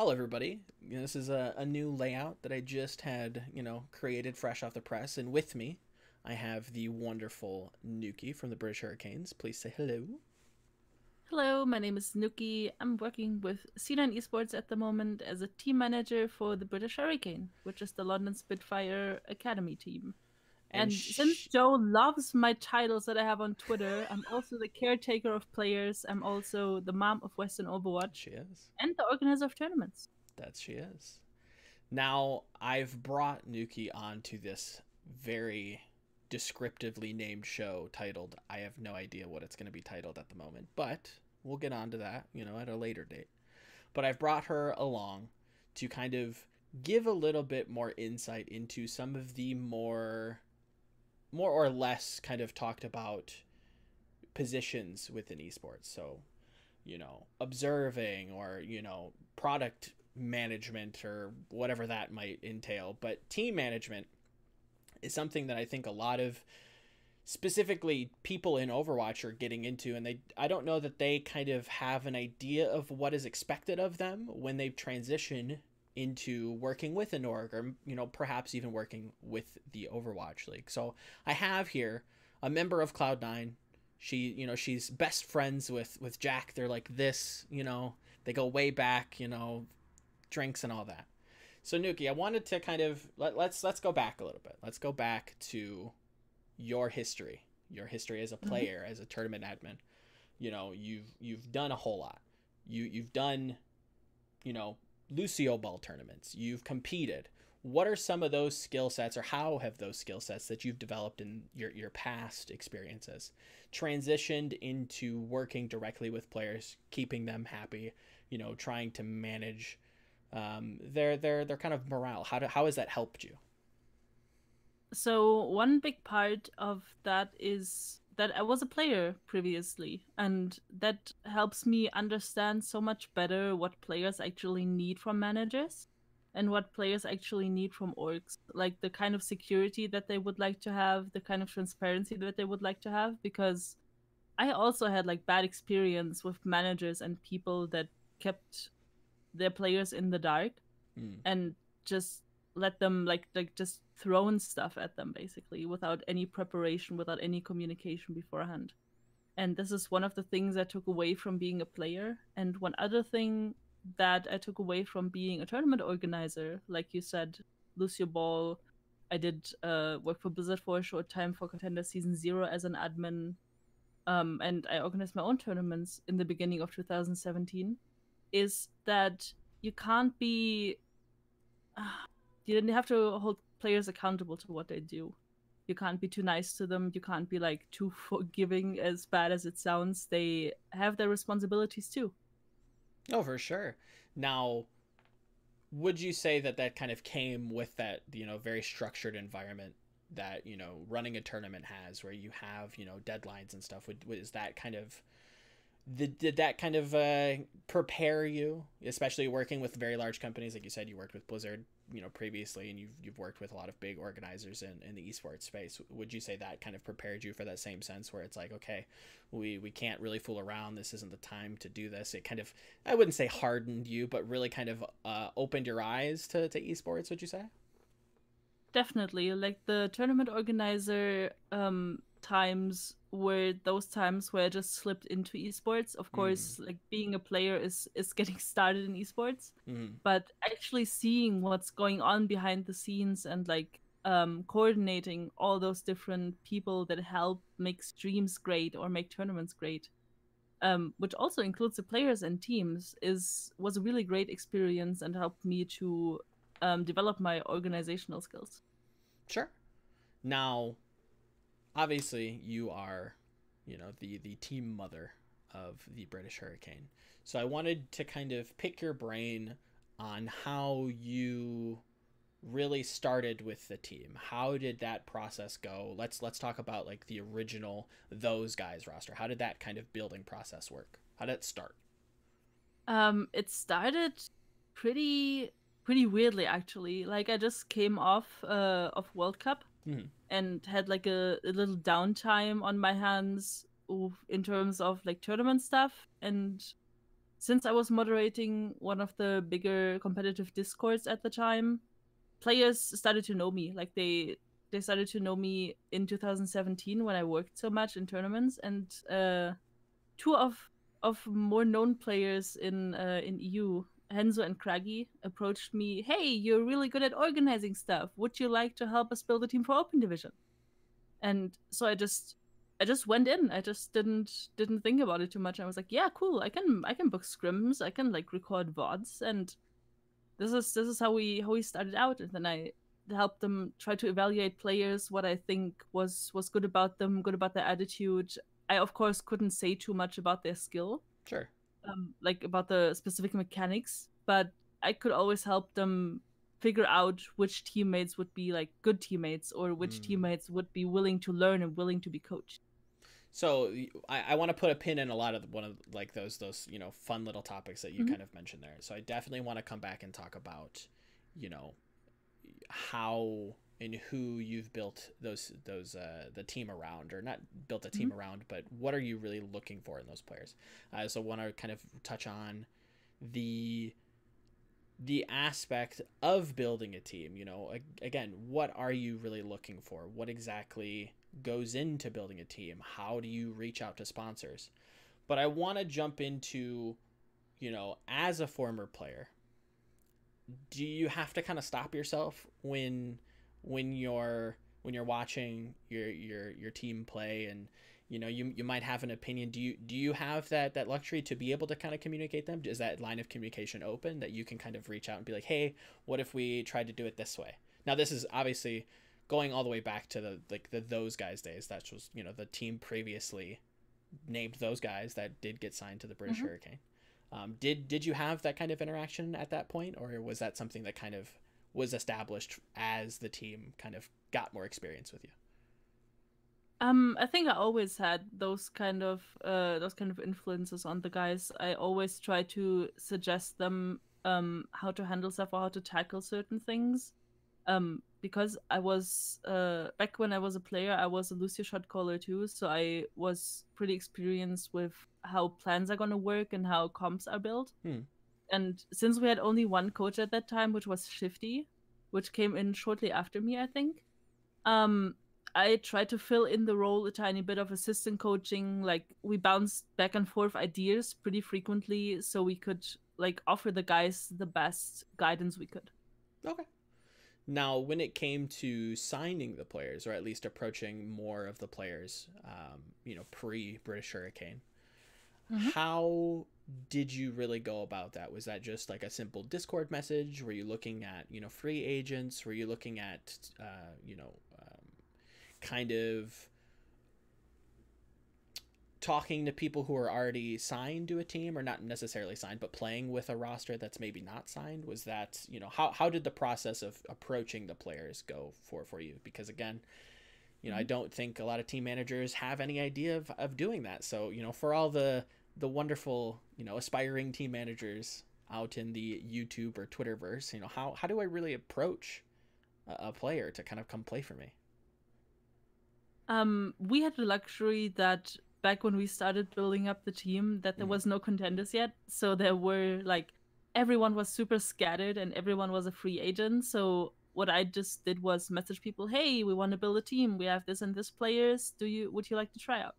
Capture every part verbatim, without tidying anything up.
Hello everybody, you know, this is a, a new layout that I just had, you know, created fresh off the press, and with me I have the wonderful Nuki from the British Hurricanes. Please say hello. Hello, my name is Nuki. I'm working with C nine Esports at the moment as a team manager for the British Hurricane, which is the London Spitfire Academy team. And, and since Joe loves my titles that I have on Twitter, I'm also the caretaker of players. I'm also the mom of Western Overwatch. She is. And the organizer of tournaments. That's she is. Now, I've brought Nuki onto this very descriptively named show titled, I have no idea what it's going to be titled at the moment, but we'll get onto that, you know, at a later date. But I've brought her along to kind of give a little bit more insight into some of the more... more or less kind of talked about positions within esports. So, you know, observing or, you know, product management or whatever that might entail. But team management is something that I think a lot of specifically people in Overwatch are getting into. And they, I don't know that they kind of have an idea of what is expected of them when they transition into working with an org, or, you know, perhaps even working with the Overwatch League. So I have here a member of Cloud nine. She, you know, she's best friends with, with Jack. They're like this, you know, they go way back, you know, drinks and all that. So Nuki, I wanted to kind of, let, let's, let's go back a little bit. Let's go back to your history, your history as a player, as a tournament admin. You know, you've, you've done a whole lot. You, you've done, you know, Lúcio Ball tournaments, you've competed. What are some of those skill sets, or how have those skill sets that you've developed in your, your past experiences transitioned into working directly with players, keeping them happy, you know, trying to manage um, their, their, their kind of morale? How, do, how has that helped you? So one big part of that is that I was a player previously, and that helps me understand so much better what players actually need from managers and what players actually need from orgs, like the kind of security that they would like to have, the kind of transparency that they would like to have, because I also had like bad experience with managers and people that kept their players in the dark mm. and just let them like like just throwing stuff at them basically without any preparation, without any communication beforehand. And this is one of the things I took away from being a player. And one other thing that I took away from being a tournament organizer, like you said, Lúcio Ball, I did uh, work for Blizzard for a short time for Contender Season zero as an admin. Um, and I organized my own tournaments in the beginning of two thousand seventeen, is that you can't be... Uh, you didn't have to hold players accountable to what they do. You can't be too nice to them. You can't be like too forgiving, as bad as it sounds. They have their responsibilities too. Oh, for sure. Now, would you say that that kind of came with that, you know, very structured environment that, you know, running a tournament has, where you have, you know, deadlines and stuff? Would, is that kind of... Did, did that kind of uh, prepare you, especially working with very large companies? Like you said, you worked with Blizzard, you know, previously, and you've, you've worked with a lot of big organizers in, in the esports space. Would you say that kind of prepared you for that same sense where it's like, okay, we, we can't really fool around. This isn't the time to do this. It kind of, I wouldn't say hardened you, but really kind of uh, opened your eyes to, to esports, would you say? Definitely. Like the tournament organizer um, times were those times where I just slipped into esports. Of course, mm. like being a player is is getting started in esports, mm. but actually seeing what's going on behind the scenes and like um, coordinating all those different people that help make streams great or make tournaments great, um, which also includes the players and teams, is was a really great experience and helped me to um, develop my organizational skills. Sure. Now, obviously, you are, you know, the, the team mother of the British Hurricane. So I wanted to kind of pick your brain on how you really started with the team. How did that process go? Let's let's talk about like the original Those Guys roster. How did that kind of building process work? How did it start? Um, it started pretty pretty weirdly, actually. Like I just came off uh, of World Cup. Mm-hmm. And had like a, a little downtime on my hands in terms of like tournament stuff, and since I was moderating one of the bigger competitive discords at the time, players started to know me. Like they they started to know me in two thousand seventeen when I worked so much in tournaments, and uh, two of of more known players in uh, in E U, Henzo and Craggy, approached me. Hey, you're really good at organizing stuff. Would you like to help us build a team for Open Division? And so I just I just went in. I just didn't didn't think about it too much. I was like, yeah, cool. I can I can book scrims. I can like record V O Ds, and this is this is how we how we started out. And then I helped them try to evaluate players, what I think was was good about them, good about their attitude. I of course couldn't say too much about their skill, sure, um, like about the specific mechanics, but I could always help them figure out which teammates would be like good teammates, or which mm. teammates would be willing to learn and willing to be coached. So I, I want to put a pin in a lot of the, one of like those those you know fun little topics that you mm-hmm. kind of mentioned there. So I definitely want to come back and talk about, you know, how and who you've built those those uh, the team around, or not built a team mm-hmm. around, but what are you really looking for in those players? I also want to kind of touch on the the aspect of building a team. You know, again, what are you really looking for? What exactly goes into building a team? How do you reach out to sponsors? But I want to jump into, you know, as a former player, do you have to kind of stop yourself when when you're when you're watching your your your team play, and you know you you might have an opinion? Do you do you have that that luxury to be able to kind of communicate them? Is that line of communication open, that you can kind of reach out and be like, hey, what if we tried to do it this way? Now this is obviously going all the way back to the like the those guys days. That was, you know, the team previously named those guys that did get signed to the British mm-hmm. Hurricane. Um, did did you have that kind of interaction at that point, or was that something that kind of was established as the team kind of got more experience with you? Um, I think I always had those kind of uh, those kind of influences on the guys. I always try to suggest them um, how to handle stuff or how to tackle certain things. Um, because I was, uh, back when I was a player, I was a Lúcio shot caller too, so I was pretty experienced with how plans are going to work and how comps are built. Hmm. And since we had only one coach at that time, which was Shifty, which came in shortly after me, I think, um, I tried to fill in the role a tiny bit of assistant coaching. Like, we bounced back and forth ideas pretty frequently, so we could, like, offer the guys the best guidance we could. Okay. Now, when it came to signing the players, or at least approaching more of the players, um, you know, pre-British Hurricane, mm-hmm. how did you really go about that? Was that just like a simple Discord message? Were you looking at, you know, free agents? Were you looking at, uh, you know, um, kind of talking to people who are already signed to a team, or not necessarily signed, but playing with a roster that's maybe not signed? Was that, you know, how, how did the process of approaching the players go for, for you? Because again, you know, mm-hmm. I don't think a lot of team managers have any idea of, of doing that. So, you know, for all the, the wonderful, you know, aspiring team managers out in the YouTube or Twitterverse, you know, how, how do I really approach a, a player to kind of come play for me? Um, we had the luxury that, back when we started building up the team, that there was no contenders yet. So there were, like, everyone was super scattered and everyone was a free agent. So what I just did was message people, hey, we want to build a team. We have this and this players. Do you, would you like to try out?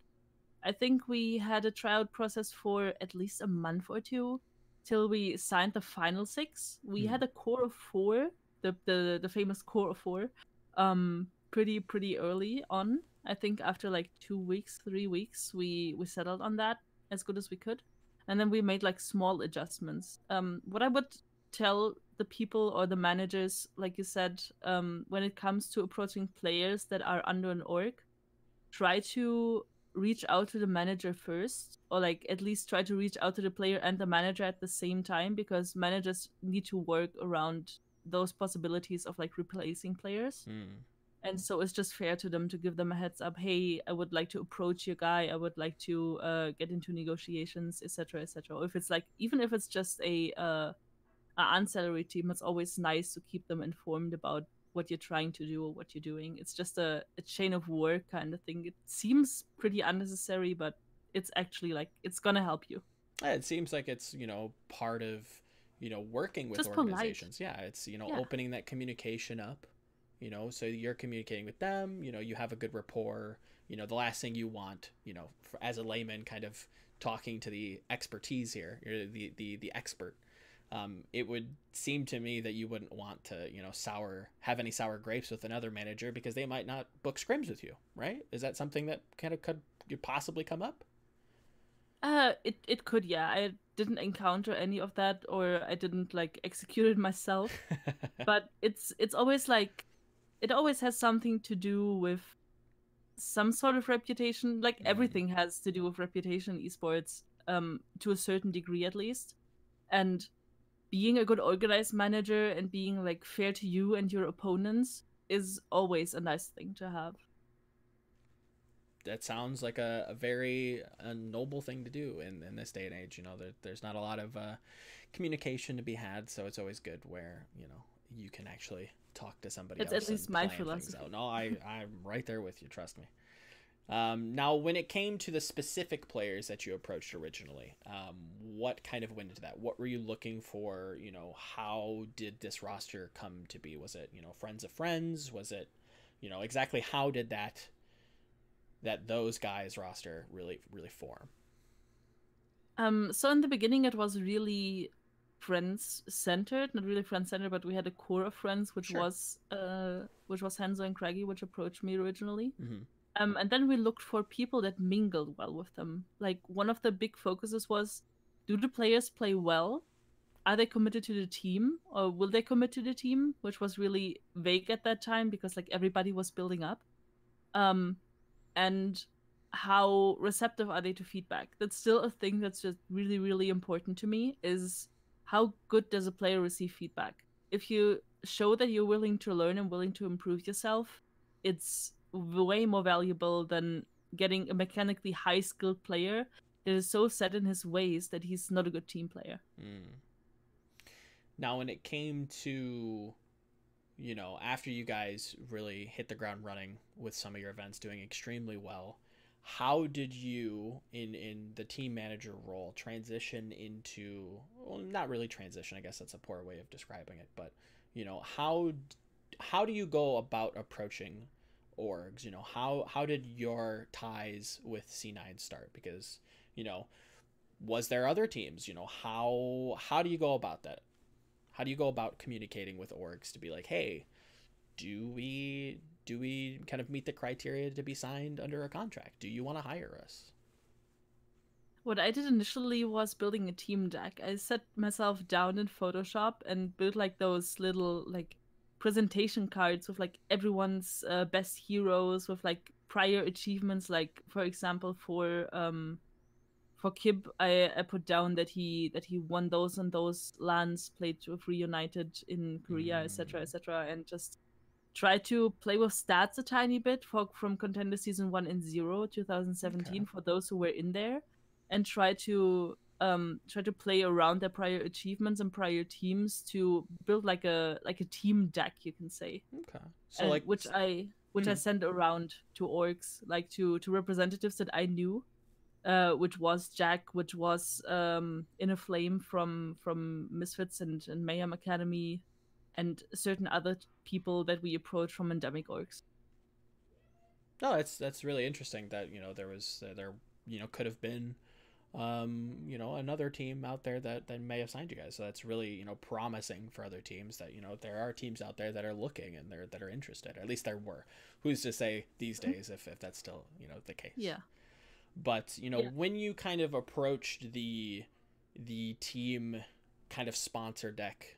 I think we had a tryout process for at least a month or two till we signed the final six. We mm. had a core of four, the, the, the famous core of four, um, pretty, pretty early on. I think after like two weeks, three weeks, we, we settled on that as good as we could. And then we made like small adjustments. Um, what I would tell the people or the managers, like you said, um, when it comes to approaching players that are under an org, try to reach out to the manager first, or like at least try to reach out to the player and the manager at the same time, because managers need to work around those possibilities of like replacing players. Mm. And so it's just fair to them to give them a heads up. Hey, I would like to approach your guy. I would like to uh, get into negotiations, et cetera, et cetera. Or if it's like, even if it's just a uh, an unsalaried team, it's always nice to keep them informed about what you're trying to do or what you're doing. It's just a, a chain of work kind of thing. It seems pretty unnecessary, but it's actually like, it's going to help you. It seems like it's, you know, part of, you know, working with just organizations. Polite. Yeah, it's, you know, yeah. opening that communication up, you know, so you're communicating with them, you know, you have a good rapport. You know, the last thing you want, you know, for, as a layman kind of talking to the expertise here, you're the, the, the expert. Um, it would seem to me that you wouldn't want to, you know, sour, have any sour grapes with another manager because they might not book scrims with you, right? Is that something that kind of could possibly come up? Uh, it, it could, yeah. I didn't encounter any of that, or I didn't, like, execute it myself. But it's, it's always, like, it always has something to do with some sort of reputation. Like, mm. everything has to do with reputation in esports, um, to a certain degree at least. And being a good organized manager and being, like, fair to you and your opponents is always a nice thing to have. That sounds like a, a very a noble thing to do in, in this day and age. You know, there, there's not a lot of uh, communication to be had, so it's always good where, you know, you can actually talk to somebody else. It's at least my philosophy. No, I, I'm right there with you, trust me. Um, now, when it came to the specific players that you approached originally, um, what kind of went into that? What were you looking for? You know, how did this roster come to be? Was it, you know, friends of friends? Was it, you know, exactly how did that, that those guys roster really, really form? Um, so in the beginning, it was really friends centered, not really friends centered, but we had a core of friends, which sure. was, uh, which was Henzo and Craggy, which approached me originally. Mm-hmm. Um, and then we looked for people that mingled well with them. Like, one of the big focuses was, do the players play well? Are they committed to the team? Or will they commit to the team? Which was really vague at that time because, like, everybody was building up. Um, and how receptive are they to feedback? That's still a thing that's just really, really important to me, is how good does a player receive feedback? If you show that you're willing to learn and willing to improve yourself, it's way more valuable than getting a mechanically high-skilled player that is so set in his ways that he's not a good team player. Mm. Now, when it came to, you know, after you guys really hit the ground running with some of your events doing extremely well, how did you, in, in the team manager role, transition into, well, not really transition, I guess that's a poor way of describing it, but, you know, how, how do you go about approaching orgs? You know, how how did your ties with C nine start? Because, you know, was there other teams? You know, how how do you go about that? How do you go about communicating with orgs to be like, hey, do we do we kind of meet the criteria to be signed under a contract? Do you want to hire us? What I did initially was building a team deck. I set myself down in Photoshop and built, like, those little, like, presentation cards with, like, everyone's uh, best heroes, with, like, prior achievements. Like, for example, for um for Kib, I, I put down that he that he won those and those lands, played with Reunited in Korea, etc., etc., and just try to play with stats a tiny bit for from Contender Season one and zero twenty seventeen, okay, for those who were in there, and try to Um, try to play around their prior achievements and prior teams to build, like, a like a team deck, you can say. Okay. So, and, like, which I which hmm. I sent around to orgs, like, to to representatives that I knew, uh, which was Jack, which was um, Inner Flame from from Misfits and, and Mayhem Academy, and certain other people that we approached from endemic orgs. No, oh, that's that's really interesting that, you know, there was uh, there you know could have been, um you know, another team out there that, that may have signed you guys, so that's really, you know, promising for other teams that, you know, there are teams out there that are looking and they're that are interested, or at least there were. Who's to say these days if, if that's still, you know, the case? Yeah, but, you know, yeah. when you kind of approached the the team kind of sponsor deck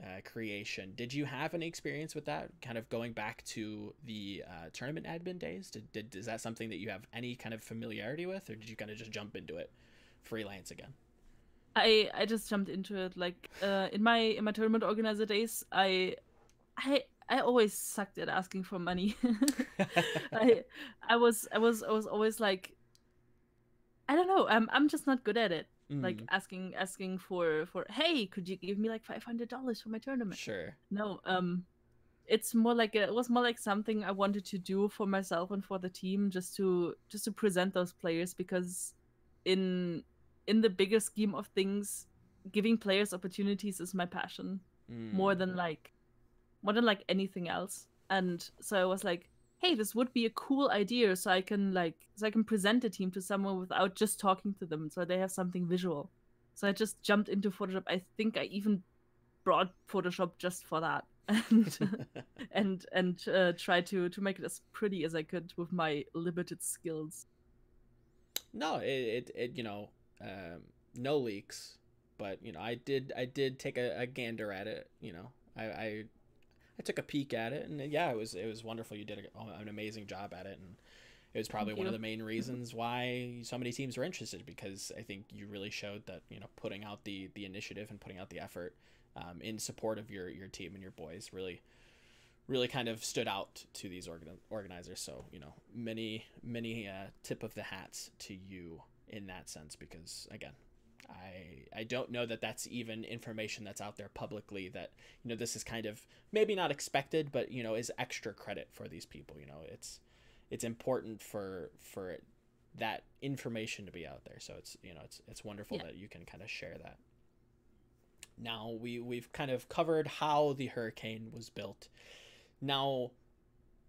uh, creation, did you have any experience with that, kind of going back to the uh, tournament admin days? Did, did is that something that you have any kind of familiarity with, or did you kind of just jump into it freelance again? I I just jumped into it, like, uh, in my in my tournament organizer days. I I I always sucked at asking for money. I I was I was I was always like, I don't know, I'm I'm just not good at it. Like, asking asking for for hey, could you give me, like, five hundred dollars for my tournament? Sure. No, um, it's more like a, it was more like something I wanted to do for myself and for the team, just to just to present those players, because in in the bigger scheme of things, giving players opportunities is my passion mm. more than like more than like anything else. And so I was like, hey, this would be a cool idea, so I can like so I can present a team to someone without just talking to them, so they have something visual. So I just jumped into Photoshop. I think I even brought Photoshop just for that, and and and uh, tried to to make it as pretty as I could with my limited skills. No, it it, it you know um, no leaks, but you know I did I did take a, a gander at it. You know I. I I took a peek at it, and yeah, it was it was wonderful. You did a, an amazing job at it, and it was probably one of the main reasons why so many teams were interested, because I think you really showed that, you know, putting out the the initiative and putting out the effort um, in support of your your team and your boys really really kind of stood out to these organ organizers. So, you know, many many uh, tip of the hats to you in that sense, because again, I I don't know that that's even information that's out there publicly, that, you know, this is kind of maybe not expected, but, you know, is extra credit for these people. You know, it's it's important for for that information to be out there. So it's, you know, it's it's wonderful yeah. that you can kind of share that. Now we we've kind of covered how the Hurricane was built. Now,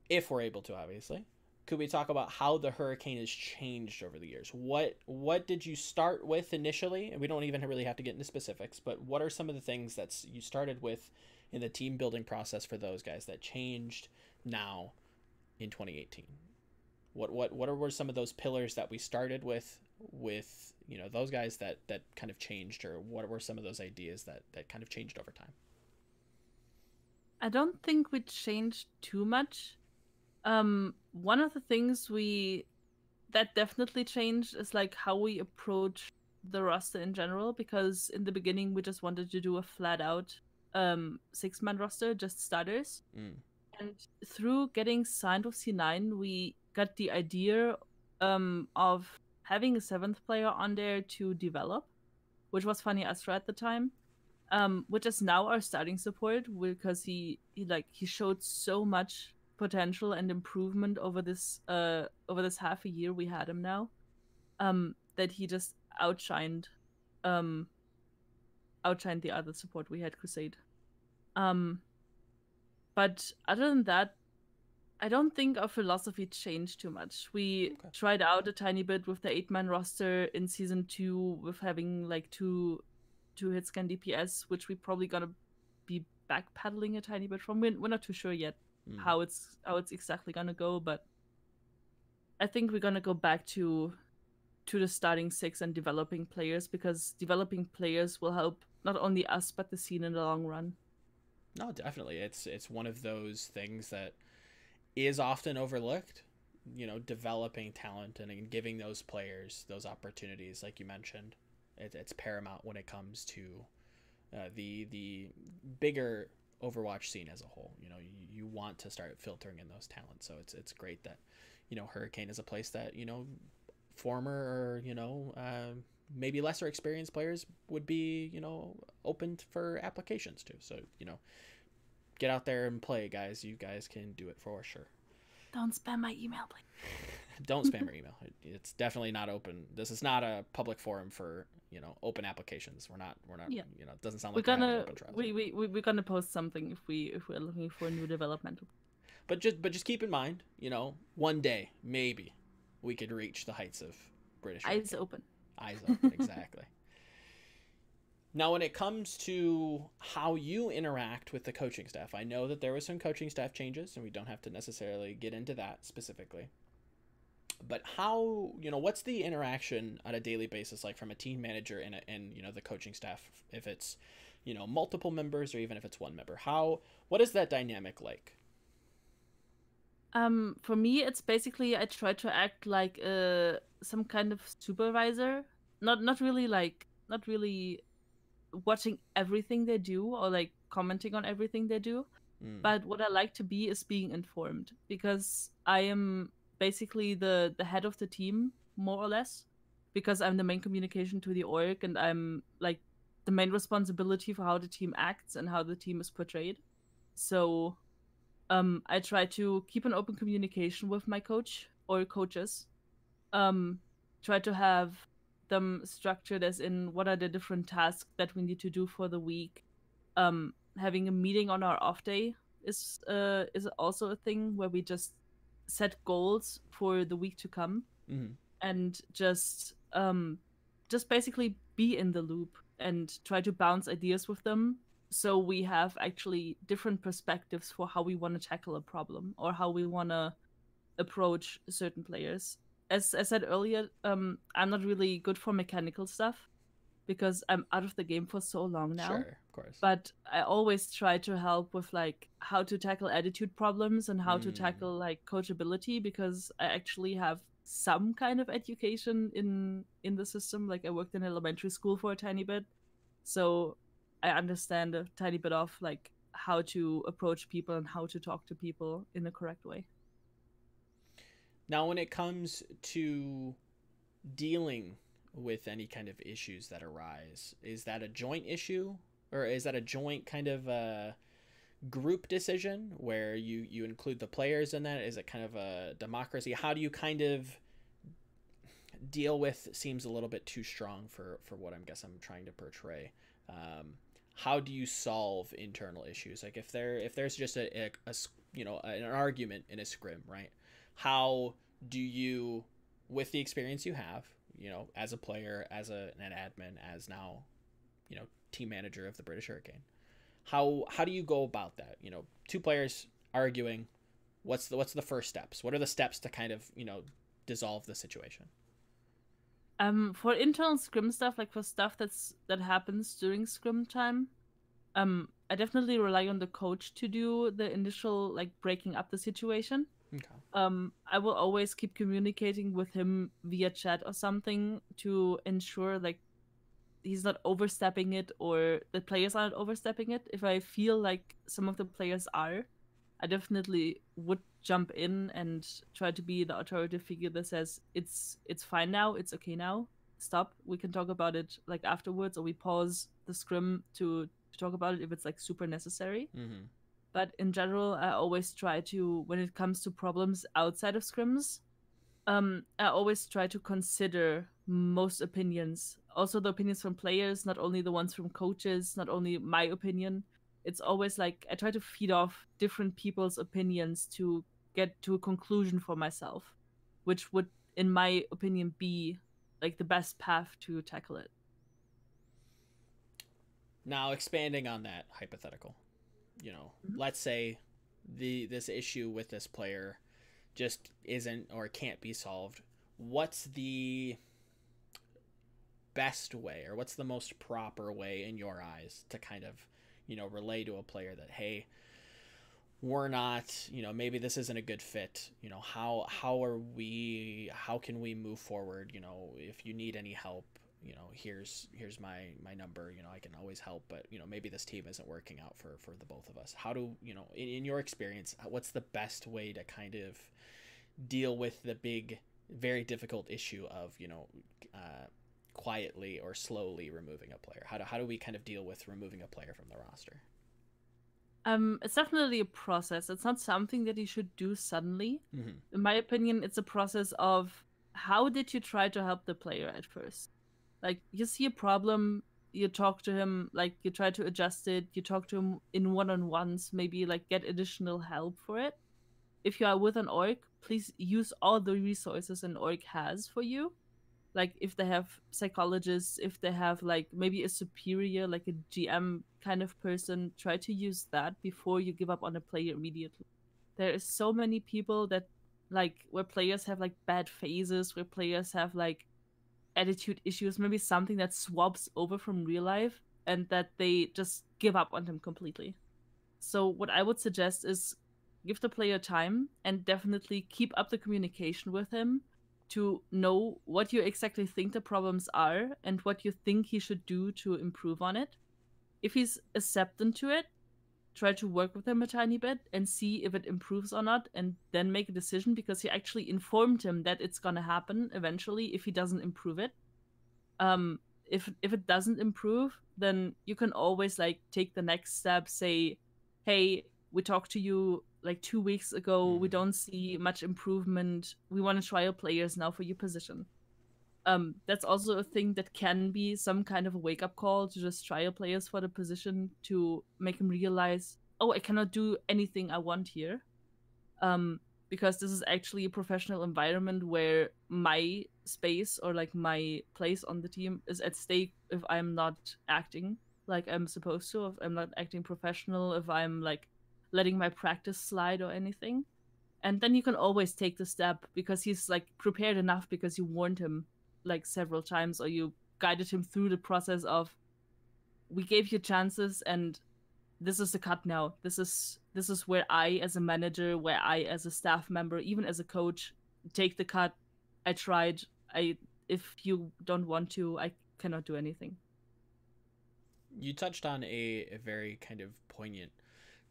if we're able to, obviously, could we talk about how the Hurricane has changed over the years? What what did you start with initially? And we don't even really have to get into specifics, but what are some of the things that you started with in the team building process for those guys that changed now in twenty eighteen? What what what were some of those pillars that we started with with, you know, those guys that that kind of changed, or what were some of those ideas that that kind of changed over time? I don't think we changed too much. Um, one of the things we that definitely changed is like how we approach the roster in general, because in the beginning we just wanted to do a flat out um, six man roster, just starters. Mm. And through getting signed with C nine, we got the idea um, of having a seventh player on there to develop, which was Funny Astra at the time, um, which is now our starting support, because he, he like he showed so much potential and improvement over this uh over this half a year we had him now, um that he just outshined um outshined the other support we had, Crusade. Um but other than that, I don't think our philosophy changed too much. We okay. tried out a tiny bit with the eight-man roster in season two, with having like two two hit scan D P S, which we probably gonna be backpedaling a tiny bit from. We're not too sure yet how it's how it's exactly gonna go, but I think we're gonna go back to to the starting six and developing players, because developing players will help not only us but the scene in the long run. No, definitely. It's it's one of those things that is often overlooked, you know, developing talent and, and giving those players those opportunities, like you mentioned. It, it's paramount when it comes to uh, the the bigger Overwatch scene as a whole. You know, you, you want to start filtering in those talents. So it's it's great that, you know, Hurricane is a place that, you know, former or, you know, uh, maybe lesser experienced players would be, you know, opened for applications to. So, you know, get out there and play, guys. You guys can do it for sure. Don't spam my email, please. Don't spam your email. It, it's definitely not open. This is not a public forum for, you know, open applications. We're not, we're not, yeah. you know, it doesn't sound like we're gonna, open trials. We, we, we, we're going to post something if we, if we're looking for a new developmental. But just, but just keep in mind, you know, one day, maybe we could reach the heights of British. Eyes American. Open. Eyes open. Exactly. Now, when it comes to how you interact with the coaching staff, I know that there were some coaching staff changes, and we don't have to necessarily get into that specifically. But how, you know, what's the interaction on a daily basis like from a team manager and, a, and, you know, the coaching staff, if it's, you know, multiple members or even if it's one member? How, what is that dynamic like? Um, for me, it's basically I try to act like uh, some kind of supervisor, not not really like, not really watching everything they do or like commenting on everything they do. Mm. But what I like to be is being informed, because I am basically the the head of the team, more or less, because I'm the main communication to the org, and I'm like the main responsibility for how the team acts and how the team is portrayed. So um I try to keep an open communication with my coach or coaches, um try to have them structured as in what are the different tasks that we need to do for the week. Um, having a meeting on our off day is uh, is also a thing where we just set goals for the week to come, mm-hmm. and just um, just basically be in the loop and try to bounce ideas with them. So we have actually different perspectives for how we want to tackle a problem or how we want to approach certain players. As I said earlier, um, I'm not really good for mechanical stuff because I'm out of the game for so long now. Sure, of course. But I always try to help with like how to tackle attitude problems and how mm. to tackle like coachability, because I actually have some kind of education in in the system. Like I worked in elementary school for a tiny bit, so I understand a tiny bit of like how to approach people and how to talk to people in the correct way. Now, when it comes to dealing with any kind of issues that arise, is that a joint issue, or is that a joint kind of a group decision where you, you include the players in that? Is it kind of a democracy? How do you kind of deal with, seems a little bit too strong for, for what I guess I'm trying to portray. Um, how do you solve internal issues? Like if there, if there's just a, a, a, you know, an argument in a scrim, right? How do you, with the experience you have, you know, as a player, as a, an admin, as now, you know, team manager of the British Hurricane, how, how do you go about that? You know, two players arguing, what's the, what's the first steps? What are the steps to kind of, you know, dissolve the situation? Um, for internal scrim stuff, like for stuff that's that happens during scrim time, um, I definitely rely on the coach to do the initial like breaking up the situation. Okay. Um, I will always keep communicating with him via chat or something to ensure like he's not overstepping it or the players aren't overstepping it. If I feel like some of the players are, I definitely would jump in and try to be the authoritative figure that says it's it's fine now, it's okay now, stop, we can talk about it like afterwards, or we pause the scrim to, to talk about it if it's like super necessary. Mm-hmm. But in general, I always try to, when it comes to problems outside of scrims, um, I always try to consider most opinions. Also the opinions from players, not only the ones from coaches, not only my opinion. It's always like, I try to feed off different people's opinions to get to a conclusion for myself, which would, in my opinion, be like the best path to tackle it. Now, expanding on that hypothetical. You know, mm-hmm. let's say the this issue with this player just isn't or can't be solved. What's the best way, or what's the most proper way in your eyes to kind of, you know, relay to a player that, hey, we're not, you know, maybe this isn't a good fit. You know, how how are we, how can we move forward? You know, if you need any help, you know, here's here's my my number, you know, I can always help, but you know, maybe this team isn't working out for for the both of us. How do you know, in, in your experience, what's the best way to kind of deal with the big, very difficult issue of, you know, uh quietly or slowly removing a player? How do, how do we kind of deal with removing a player from the roster? Um it's definitely a process. It's not something that you should do suddenly. Mm-hmm. In my opinion, it's a process of how did you try to help the player at first. Like, you see a problem, you talk to him, like, you try to adjust it, you talk to him in one-on-ones, maybe, like, get additional help for it. If you are with an org, please use all the resources an org has for you. Like, if they have psychologists, if they have, like, maybe a superior, like a G M kind of person, try to use that before you give up on a player immediately. There is so many people that, like, where players have, like, bad phases, where players have, like, attitude issues, maybe something that swaps over from real life, and that they just give up on them completely. So what I would suggest is give the player time and definitely keep up the communication with him to know what you exactly think the problems are and what you think he should do to improve on it. If he's acceptant to it, try to work with him a tiny bit and see if it improves or not, and then make a decision, because he actually informed him that it's going to happen eventually if he doesn't improve it. Um, if, if it doesn't improve, then you can always like take the next step, say, hey, we talked to you like two weeks ago. We don't see much improvement. We want to trial players now for your position. Um, that's also a thing that can be some kind of a wake-up call to just trial players for the position to make them realize, oh, I cannot do anything I want here. Um, because this is actually a professional environment where my space or like my place on the team is at stake if I'm not acting like I'm supposed to, if I'm not acting professional, if I'm like letting my practice slide or anything. And then you can always take the step because he's like prepared enough because you warned him like several times or you guided him through the process of, we gave you chances and this is the cut now. This is this is where I as a manager, where I as a staff member, even as a coach, take the cut. I tried. I if you don't want to, I cannot do anything. You touched on a, a very kind of poignant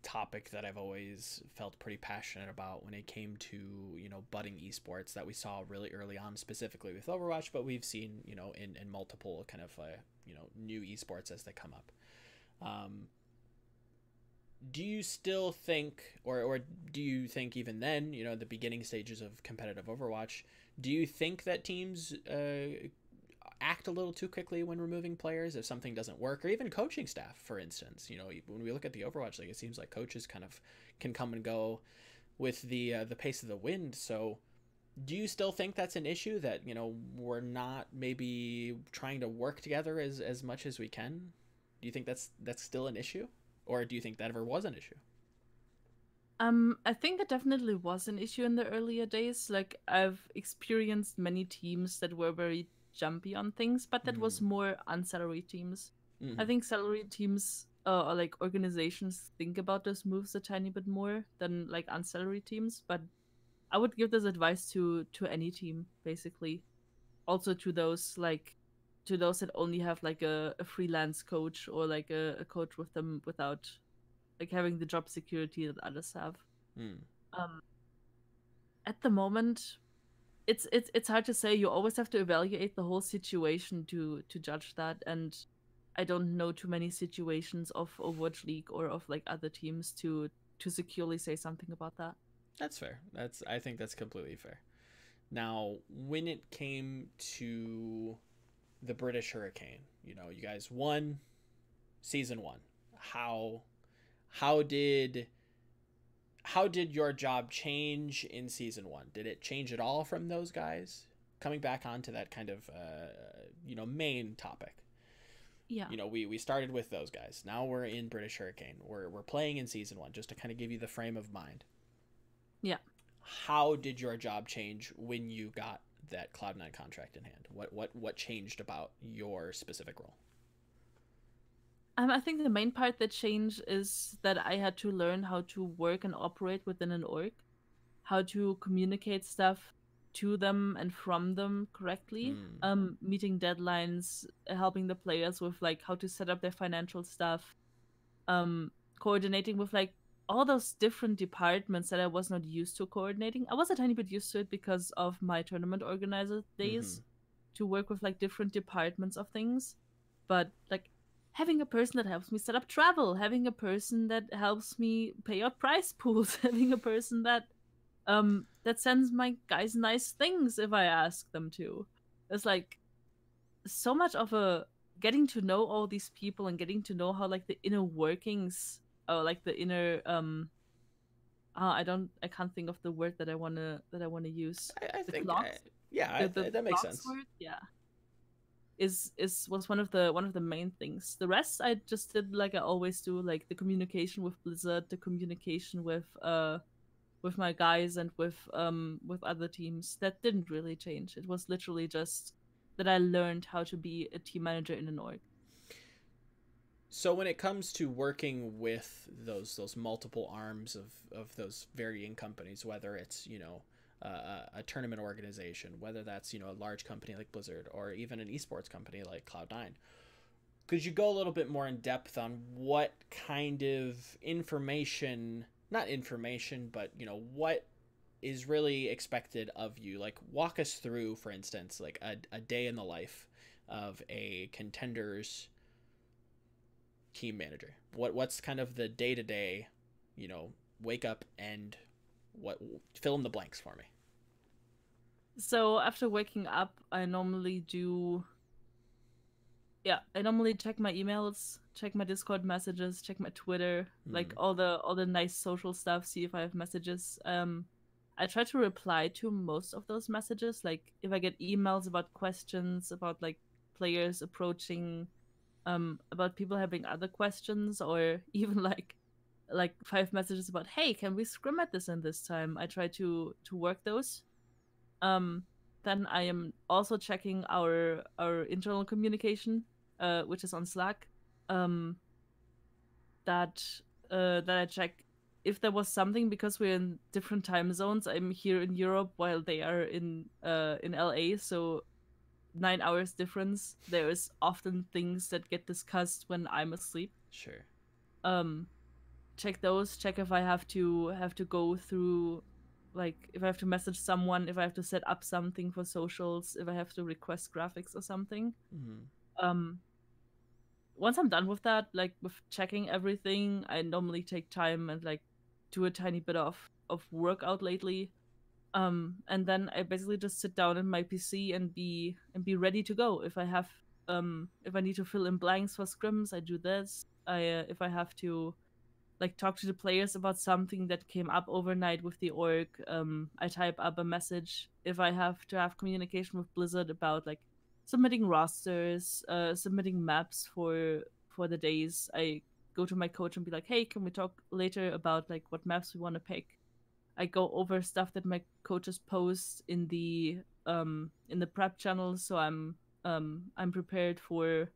topic that I've always felt pretty passionate about when it came to, you know, budding esports that we saw really early on, specifically with Overwatch, but we've seen, you know, in, in multiple kind of, uh, you know, new esports as they come up. Um, do you still think, or, or do you think even then, you know, the beginning stages of competitive Overwatch, do you think that teams uh, act a little too quickly when removing players if something doesn't work, or even coaching staff, for instance? You know, when we look at the Overwatch League, it seems like coaches kind of can come and go with the uh, the pace of the wind. So do you still think that's an issue, that, you know, we're not maybe trying to work together as, as much as we can? Do you think that's that's still an issue? Or do you think that ever was an issue? Um, I think it definitely was an issue in the earlier days. Like, I've experienced many teams that were very jumpy on things, but that mm. was more unsalaried teams. Mm. I think salaried teams uh, or like organizations think about those moves a tiny bit more than like unsalaried teams. But I would give this advice to to any team, basically. Also to those like to those that only have like a, a freelance coach or like a, a coach with them without like having the job security that others have. Mm. Um, at the moment, It's it's it's hard to say. You always have to evaluate the whole situation to to judge that, and I don't know too many situations of Overwatch League or of like other teams to to securely say something about that. That's fair. That's I think that's completely fair. Now, when it came to the British Hurricane, you know, you guys won season one. How how did How did your job change in season one? Did it change at all from those guys? Coming back onto that kind of, uh, you know, main topic. Yeah. You know, we, we started with those guys. Now we're in British Hurricane. We're, we're playing in season one, just to kind of give you the frame of mind. Yeah. How did your job change when you got that Cloud nine contract in hand? What, what, what changed about your specific role? Um, I think the main part that changed is that I had to learn how to work and operate within an org, how to communicate stuff to them and from them correctly, mm. um, meeting deadlines, helping the players with like how to set up their financial stuff, um, coordinating with like all those different departments that I was not used to coordinating. I was a tiny bit used to it because of my tournament organizer days mm-hmm. to work with like different departments of things, but like having a person that helps me set up travel, having a person that helps me pay out prize pools, having a person that um, that sends my guys nice things if I ask them to. It's like so much of a getting to know all these people and getting to know how like the inner workings or like the inner um, uh, I don't I can't think of the word that I wanna that I wanna use. I, I the think I, yeah, the, I, the that makes sense. Word? Yeah. Is is was one of the one of the main things. The rest I just did like I always do, like the communication with Blizzard, the communication with uh with my guys and with um with other teams. That didn't really change. It was literally just that I learned how to be a team manager in an org. So when it comes to working with those those multiple arms of of those varying companies, whether it's, you know, Uh, a tournament organization, whether that's, you know, a large company like Blizzard or even an esports company like Cloud nine. Could you go a little bit more in depth on what kind of information, not information, but, you know, what is really expected of you? Like, walk us through, for instance, like a, a day in the life of a Contenders team manager. What what's kind of the day-to-day, you know, wake up and what fill in the blanks for me? So after waking up, I normally do... Yeah, I normally check my emails, check my Discord messages, check my Twitter, mm. like all the all the nice social stuff, see if I have messages. Um, I try to reply to most of those messages. Like if I get emails about questions, about like players approaching, um, about people having other questions, or even like like five messages about, hey, can we scrim at this and this time? I try to, to work those. Um, then I am also checking our our internal communication, uh, which is on Slack. Um, that uh, that I check if there was something, because we're in different time zones. I'm here in Europe while they are in uh, in L A, so nine hours difference. There is often things that get discussed when I'm asleep. Sure. Um, check those. Check if I have to have to go through. Like, if I have to message someone, if I have to set up something for socials, if I have to request graphics or something. Mm-hmm. Um, once I'm done with that, like, with checking everything, I normally take time and, like, do a tiny bit of, of workout lately. Um, and then I basically just sit down at my P C and be and be ready to go. If I have, um, if I need to fill in blanks for scrims, I do this. I uh, if I have to... like talk to the players about something that came up overnight with the org. Um, I type up a message if I have to have communication with Blizzard about like submitting rosters, uh, submitting maps for for the days. I go to my coach and be like, hey, can we talk later about like what maps we want to pick? I go over stuff that my coaches post in the um, in the prep channel, so I'm um, I'm prepared for.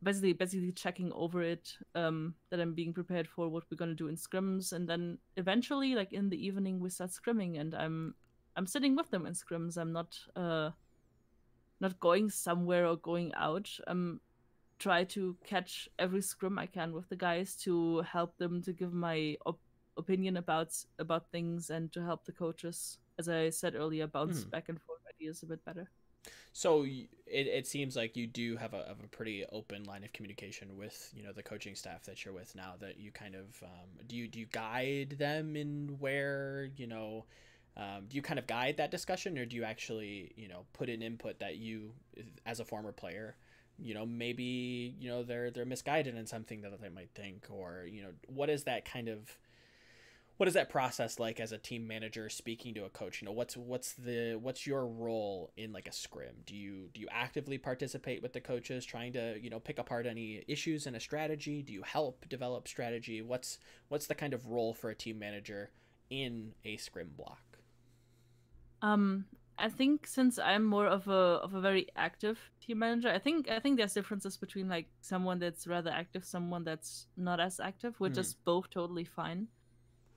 Basically, basically checking over it, um, that I'm being prepared for what we're gonna do in scrims, and then eventually, like in the evening, we start scrimming, and I'm, I'm sitting with them in scrims. I'm not, uh, not going somewhere or going out. I'm try to catch every scrim I can with the guys to help them, to give my op opinion about about things, and to help the coaches. As I said earlier, bounce mm. back and forth ideas a bit better. So it, it seems like you do have a, have a pretty open line of communication with, you know, the coaching staff that you're with now, that you kind of, um, do you, do you guide them in where, you know, um, do you kind of guide that discussion, or do you actually, you know, put in input that you, as a former player, you know, maybe, you know, they're, they're misguided in something that they might think, or, you know, what is that kind of, what is that process like as a team manager speaking to a coach? You know, what's what's the what's your role in like a scrim? Do you do you actively participate with the coaches, trying to, you know, pick apart any issues in a strategy? Do you help develop strategy? What's what's the kind of role for a team manager in a scrim block? Um, I think since I'm more of a of a very active team manager, I think I think there's differences between like someone that's rather active, someone that's not as active, which is both totally fine.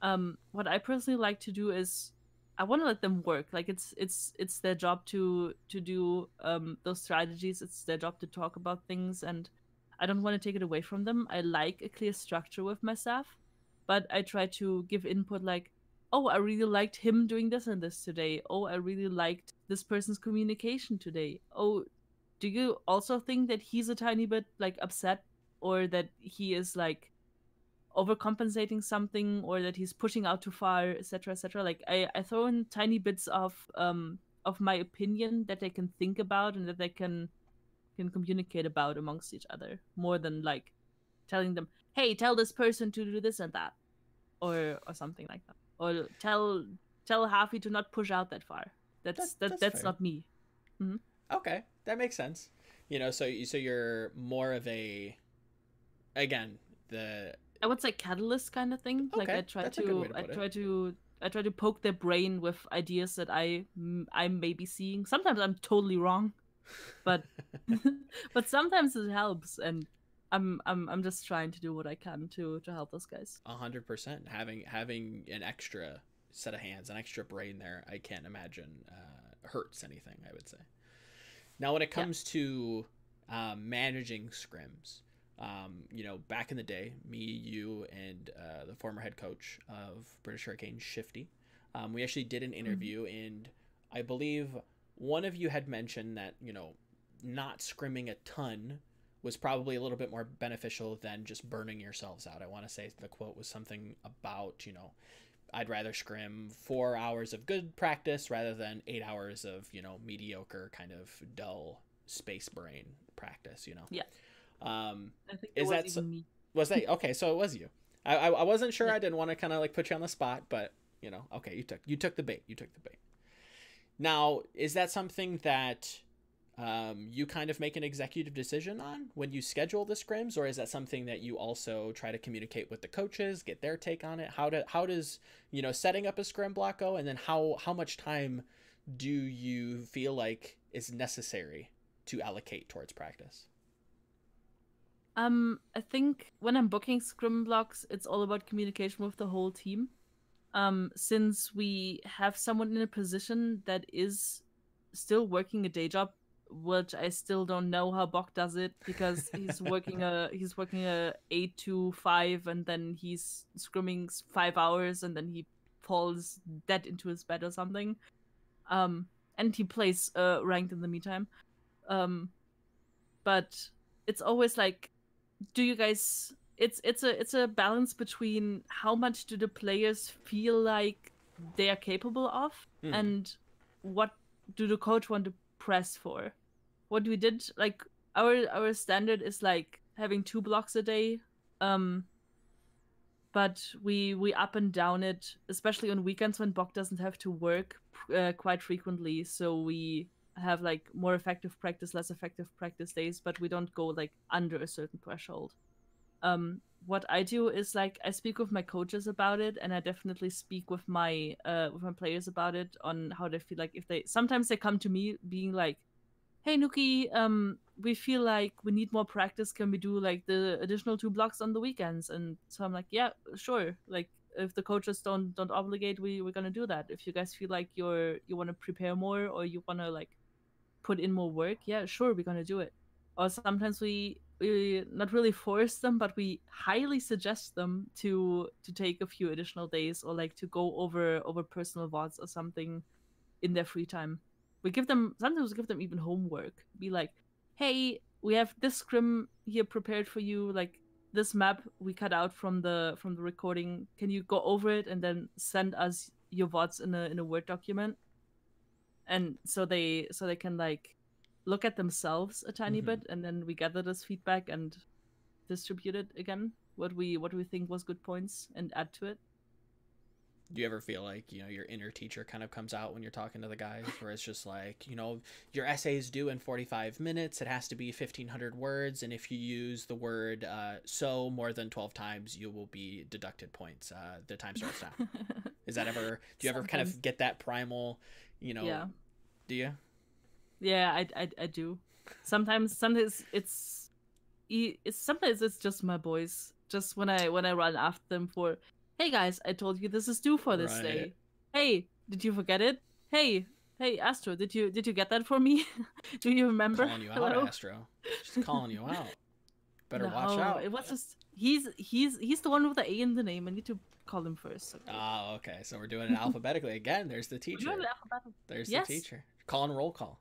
Um, what I personally like to do is I want to let them work. Like it's it's it's their job to to do um, those strategies. It's their job to talk about things, and I don't want to take it away from them. I like a clear structure with my staff, but I try to give input like, oh, I really liked him doing this and this today. Oh, I really liked this person's communication today. Oh, do you also think that he's a tiny bit like upset, or that he is like overcompensating something, or that he's pushing out too far, etc, etc? Like I, I throw in tiny bits of um of my opinion that they can think about, and that they can can communicate about amongst each other, more than like telling them, hey, tell this person to do this and that, or or something like that, or tell tell Halfy to not push out that far. That's that, that, that's, that's not me. Mm-hmm. Okay, that makes sense. You know, so so you're more of a, again, the I would say catalyst kind of thing. Okay, like I try to, I try it. to, I try to poke their brain with ideas that I, I may be seeing. Sometimes I'm totally wrong, but, but sometimes it helps, and I'm, I'm, I'm just trying to do what I can to, to help those guys. A hundred percent. Having, having an extra set of hands, an extra brain there, I can't imagine uh, hurts anything. I would say. Now, when it comes yeah. to uh, managing scrims. Um, you know, back in the day, me, you, and uh, the former head coach of British Hurricanes, Shifty, um, we actually did an interview, mm-hmm. and I believe one of you had mentioned that, you know, not scrimming a ton was probably a little bit more beneficial than just burning yourselves out. I want to say the quote was something about, you know, I'd rather scrim four hours of good practice rather than eight hours of, you know, mediocre kind of dull space brain practice, you know? Yeah. Um, I think is that, so, me. was that, okay. So it was you. I, I, I wasn't sure. Yeah. I didn't want to kind of like put you on the spot, but you know, okay. You took, you took the bait. You took the bait. Now, is that something that, um, you kind of make an executive decision on when you schedule the scrims, or is that something that you also try to communicate with the coaches, get their take on it? How do, how does, you know, setting up a scrim block go? And then how, how much time do you feel like is necessary to allocate towards practice? Um, I think when I'm booking scrim blocks, it's all about communication with the whole team. Um, since we have someone in a position that is still working a day job, which I still don't know how Bok does it, because he's working a he's working a eight to five, and then he's scrimming five hours, and then he falls dead into his bed or something. Um, and he plays uh, ranked in the meantime. Um, but it's always like, do you guys? It's it's a it's a balance between how much do the players feel like they are capable of, mm. and what do the coach want to press for. What we did, like our our standard is like having two blocks a day, um, but we we up and down it, especially on weekends when Bok doesn't have to work uh, quite frequently. So we have like more effective practice, less effective practice days, but we don't go like under a certain threshold. Um, what I do is like I speak with my coaches about it, and I definitely speak with my uh, with my players about it on how they feel like if they sometimes they come to me being like, "Hey Nuki, um, we feel like we need more practice. Can we do like the additional two blocks on the weekends?" And so I'm like, "Yeah, sure. Like if the coaches don't don't obligate, we we're gonna do that. If you guys feel like you're you want to prepare more or you want to like put in more work, yeah, sure, we're gonna do it." Or sometimes we. We not really force them, but we highly suggest them to to take a few additional days or like to go over over personal V O Ds or something in their free time. We give them sometimes we give them even homework. Be like, "Hey, we have this scrim here prepared for you. Like this map we cut out from the from the recording. Can you go over it and then send us your V O Ds in a in a Word document?" And so they so they can like. look at themselves a tiny mm-hmm. bit, and then we gather this feedback and distribute it again. What we what we think was good points and add to it. Do you ever feel like, you know, your inner teacher kind of comes out when you're talking to the guys, where it's just like, you know, your essay is due in forty-five minutes. It has to be fifteen hundred words. And if you use the word uh, so more than twelve times, you will be deducted points. Uh, the time starts now. Is that ever, do you ever Sometimes. kind of get that primal, you know, yeah. do you? Yeah, I, I I do. Sometimes sometimes it's it's sometimes it's just my boys. Just when I when I run after them for, "Hey guys, I told you this is due for this right. day. Hey, did you forget it? Hey, hey Astro, did you did you get that for me? Do you remember?" Calling you out, Astro. Just calling you out. Better no, watch out. It was just he's he's he's the one with the A in the name. I need to call him first. Okay. Oh, okay. So we're doing it alphabetically again. There's the teacher. We're doing it alphabetically. There's yes. the teacher. Call and roll call.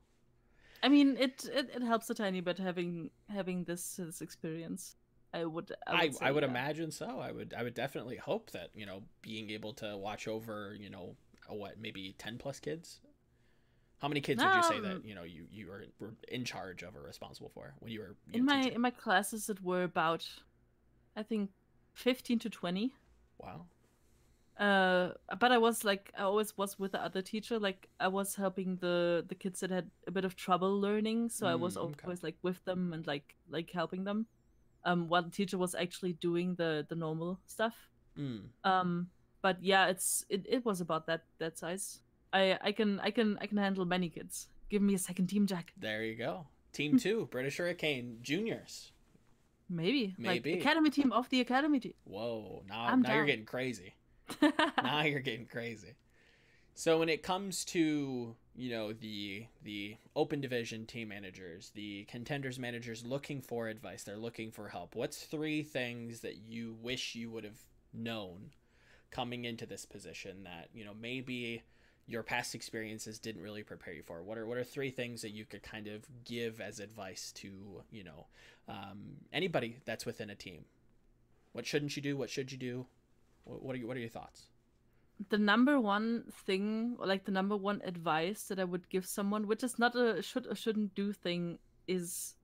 I mean, it, it it helps a tiny bit having having this this experience. I would I would, I, I would imagine so. I would I would definitely hope that, you know, being able to watch over, you know, what, maybe ten plus kids. How many kids um, would you say that, you know, you you were, were in charge of or responsible for when you were you in know, my teaching? In my classes? It were about, I think, fifteen to twenty. Wow. Uh, but I was like, I always was with the other teacher. Like I was helping the, the kids that had a bit of trouble learning. So mm, I was always okay. like with them and like, like helping them. Um, while the teacher was actually doing the, the normal stuff. Mm. Um, but yeah, it's, it, it was about that, that size. I, I can, I can, I can handle many kids. Give me a second team, Jack. There you go. Team two, British Hurricane juniors. Maybe. Maybe. Like, academy team of the academy team. Whoa. Now, now you're getting crazy. Now you're getting crazy. So when it comes to, you know, the the open division team managers, the contenders managers looking for advice, they're looking for help. What's three things that you wish you would have known coming into this position that, you know, maybe your past experiences didn't really prepare you for? What are what are three things that you could kind of give as advice to, you know, um, anybody that's within a team? What shouldn't you do? What should you do? What are you, what are your thoughts? the number one thing, or like the number one advice that I would give someone, which is not a should or shouldn't do thing, is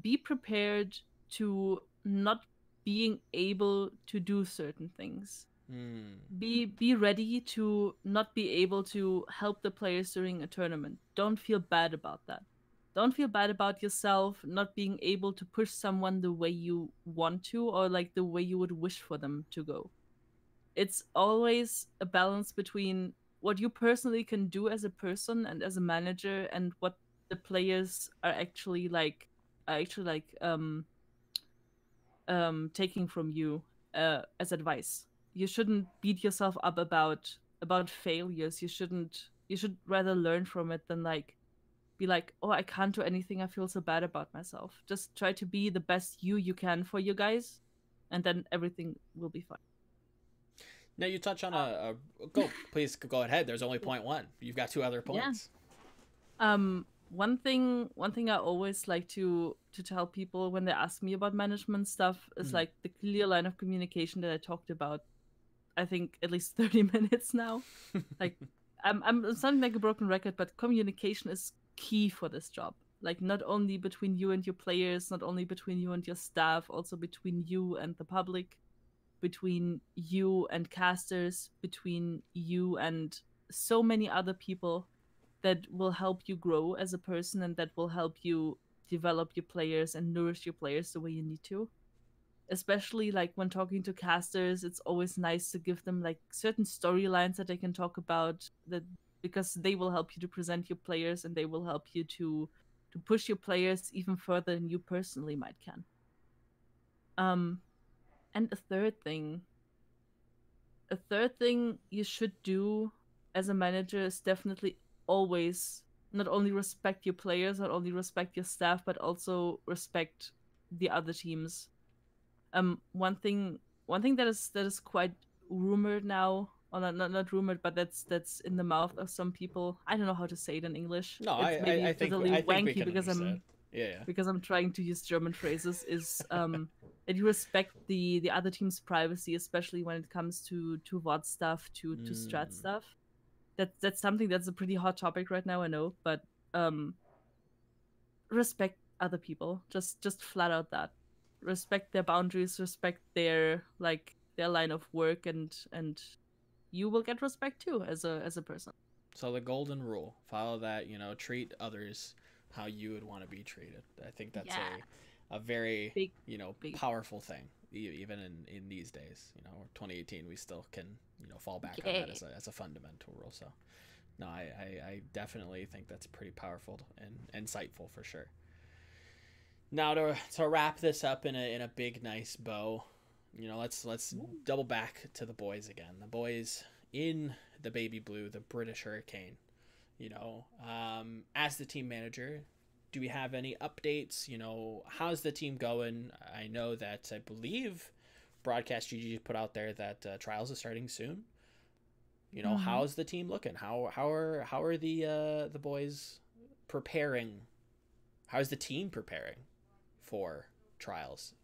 be prepared to not being able to do certain things. Mm. Be be ready to not be able to help the players during a tournament. Don't feel bad about that. Don't feel bad about yourself not being able to push someone the way you want to, or like the way you would wish for them to go. It's always a balance between what you personally can do as a person and as a manager, and what the players are actually like, are actually like um, um, taking from you uh, as advice. You shouldn't beat yourself up about about failures. You shouldn't. You should rather learn from it than like be like, oh, I can't do anything. I feel so bad about myself. Just try to be the best you you can for you guys, and then everything will be fine. Now you touch on a, a go. Please go ahead. There's only point one. You've got two other points. Yeah. Um. One thing. One thing I always like to to tell people when they ask me about management stuff is mm. like the clear line of communication that I talked about. I think at least thirty minutes now. Like I'm I'm sounding like a broken record, but communication is key for this job. Like not only between you and your players, not only between you and your staff, also between you and the public, between you and casters, between you and so many other people that will help you grow as a person and that will help you develop your players and nourish your players the way you need to. Especially like when talking to casters, it's always nice to give them like certain storylines that they can talk about, that because they will help you to present your players and they will help you to to push your players even further than you personally might can. Um, and a third thing, a third thing you should do as a manager is definitely always not only respect your players, not only respect your staff, but also respect the other teams. Um, one thing, one thing that is that is quite rumored now, or not not, not rumored, but that's that's in the mouth of some people. I don't know how to say it in English. No, it's I, maybe I, I think, I think wanky we because understand. I'm yeah, yeah because I'm trying to use German phrases. Is um, that you respect the the other team's privacy, especially when it comes to to V O D stuff, to to mm. strat stuff. That that's something that's a pretty hot topic right now. I know, but um, respect other people. Just just flat out that. Respect their boundaries, respect their like their line of work, and and you will get respect too as a as a person. So the golden rule, follow that, you know, treat others how you would want to be treated. I think that's yeah. a a very big, you know big. powerful thing, even in in these days, you know, twenty eighteen. We still can, you know, fall back Yay. on that as a, as a fundamental rule. So no, I, I I definitely think that's pretty powerful and insightful for sure. Now to to wrap this up in a in a big nice bow, you know, let's let's double back to the boys again. The boys in the baby blue, the British Hurricane. You know, um, as the team manager, do we have any updates? You know, how's the team going? I know that I believe Broadcast G G put out there that uh, trials is starting soon. You know, mm-hmm. how's the team looking? How how are how are the uh, the boys preparing? How's the team preparing for trials?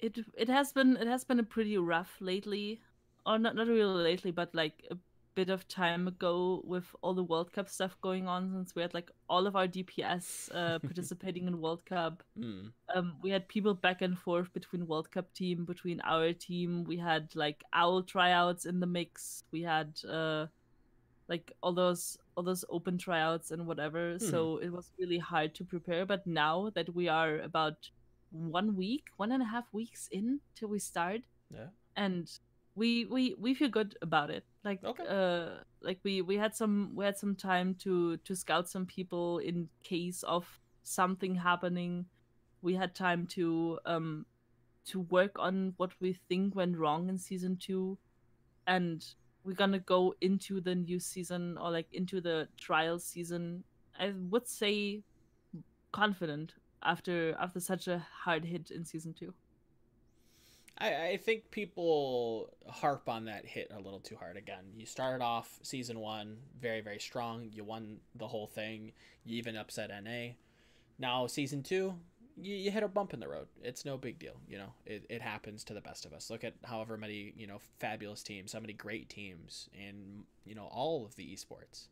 It it has been it has been a pretty rough lately, or not not really lately, but like a bit of time ago with all the World Cup stuff going on. Since we had like all of our D P S uh, participating in World Cup, mm. um, we had people back and forth between World Cup team, between our team. We had like owl tryouts in the mix. We had uh, like all those. all those open tryouts and whatever. Mm. So it was really hard to prepare. But now that we are about one week, one and a half weeks in till we start. Yeah. And we we we feel good about it. Like okay. uh like we, we had some we had some time to, to scout some people in case of something happening. We had time to um to work on what we think went wrong in season two, and we're gonna go into the new season, or like into the trial season, I would say confident after after such a hard hit in season two. I, I think people harp on that hit a little too hard. Again, you started off season one very, very strong. You won the whole thing. You even upset N A. Now season two, you, you hit a bump in the road. It's no big deal. You know, it, it happens to the best of us. Look at however many, you know, fabulous teams, how many great teams in, you know, all of the esports,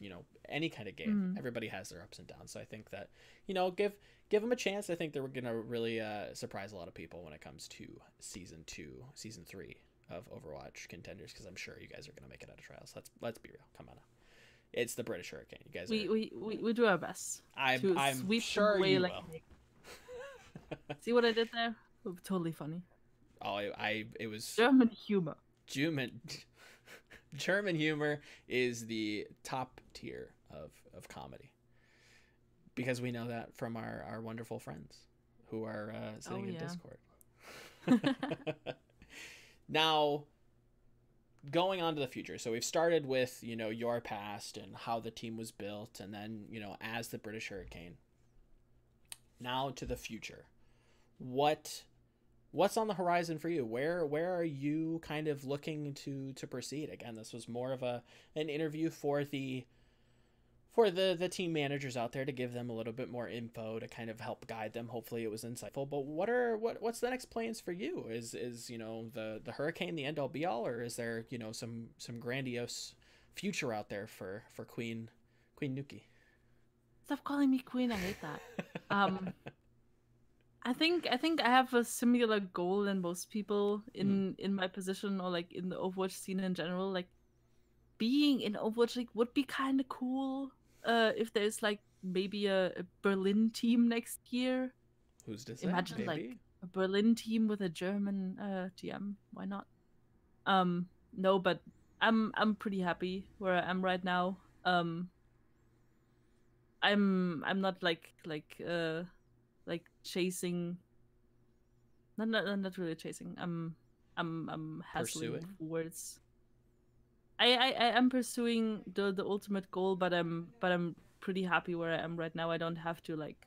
you know, any kind of game, mm-hmm. everybody has their ups and downs. So I think that, you know, give, give them a chance. I think they're going to really uh, surprise a lot of people when it comes to season two, season three of Overwatch Contenders. Cause I'm sure you guys are going to make it out of trials. Let's, let's be real. Come on now. It's the British Hurricane. You guys, we, are... we, we we do our best. I'm I'm sure you like... will. See what I did there? It was totally funny. Oh, I, I it was German humor. German German humor is the top tier of of comedy, because we know that from our our wonderful friends who are uh, sitting oh, in yeah. Discord. Now, going on to the future. So we've started with, you know, your past and how the team was built, and then, you know, as the British Hurricane. Now to the future. What what's on the horizon for you? Where where are you kind of looking to to proceed? Again, this was more of a an interview for the for the the team managers out there to give them a little bit more info to kind of help guide them. Hopefully it was insightful, but what are what what's the next plans for you? Is is you know, the the Hurricane the end all be all, or is there, you know, some some grandiose future out there for for queen queen Nuki? Stop calling me queen, I hate that. um i think i think i have a similar goal than most people in mm. in my position, or like in the Overwatch scene in general. Like, being in Overwatch League would be kind of cool uh, if there's like maybe a, a Berlin team next year. Who's to say? Imagine maybe? Like a Berlin team with a German uh, G M. Why not? Um, no, but I'm I'm pretty happy where I am right now. Um, I'm I'm not like like uh, like chasing. Not not not really chasing. I'm I'm I'm hassling words. I, I, I am pursuing the, the ultimate goal, but I'm but I'm pretty happy where I am right now. I don't have to like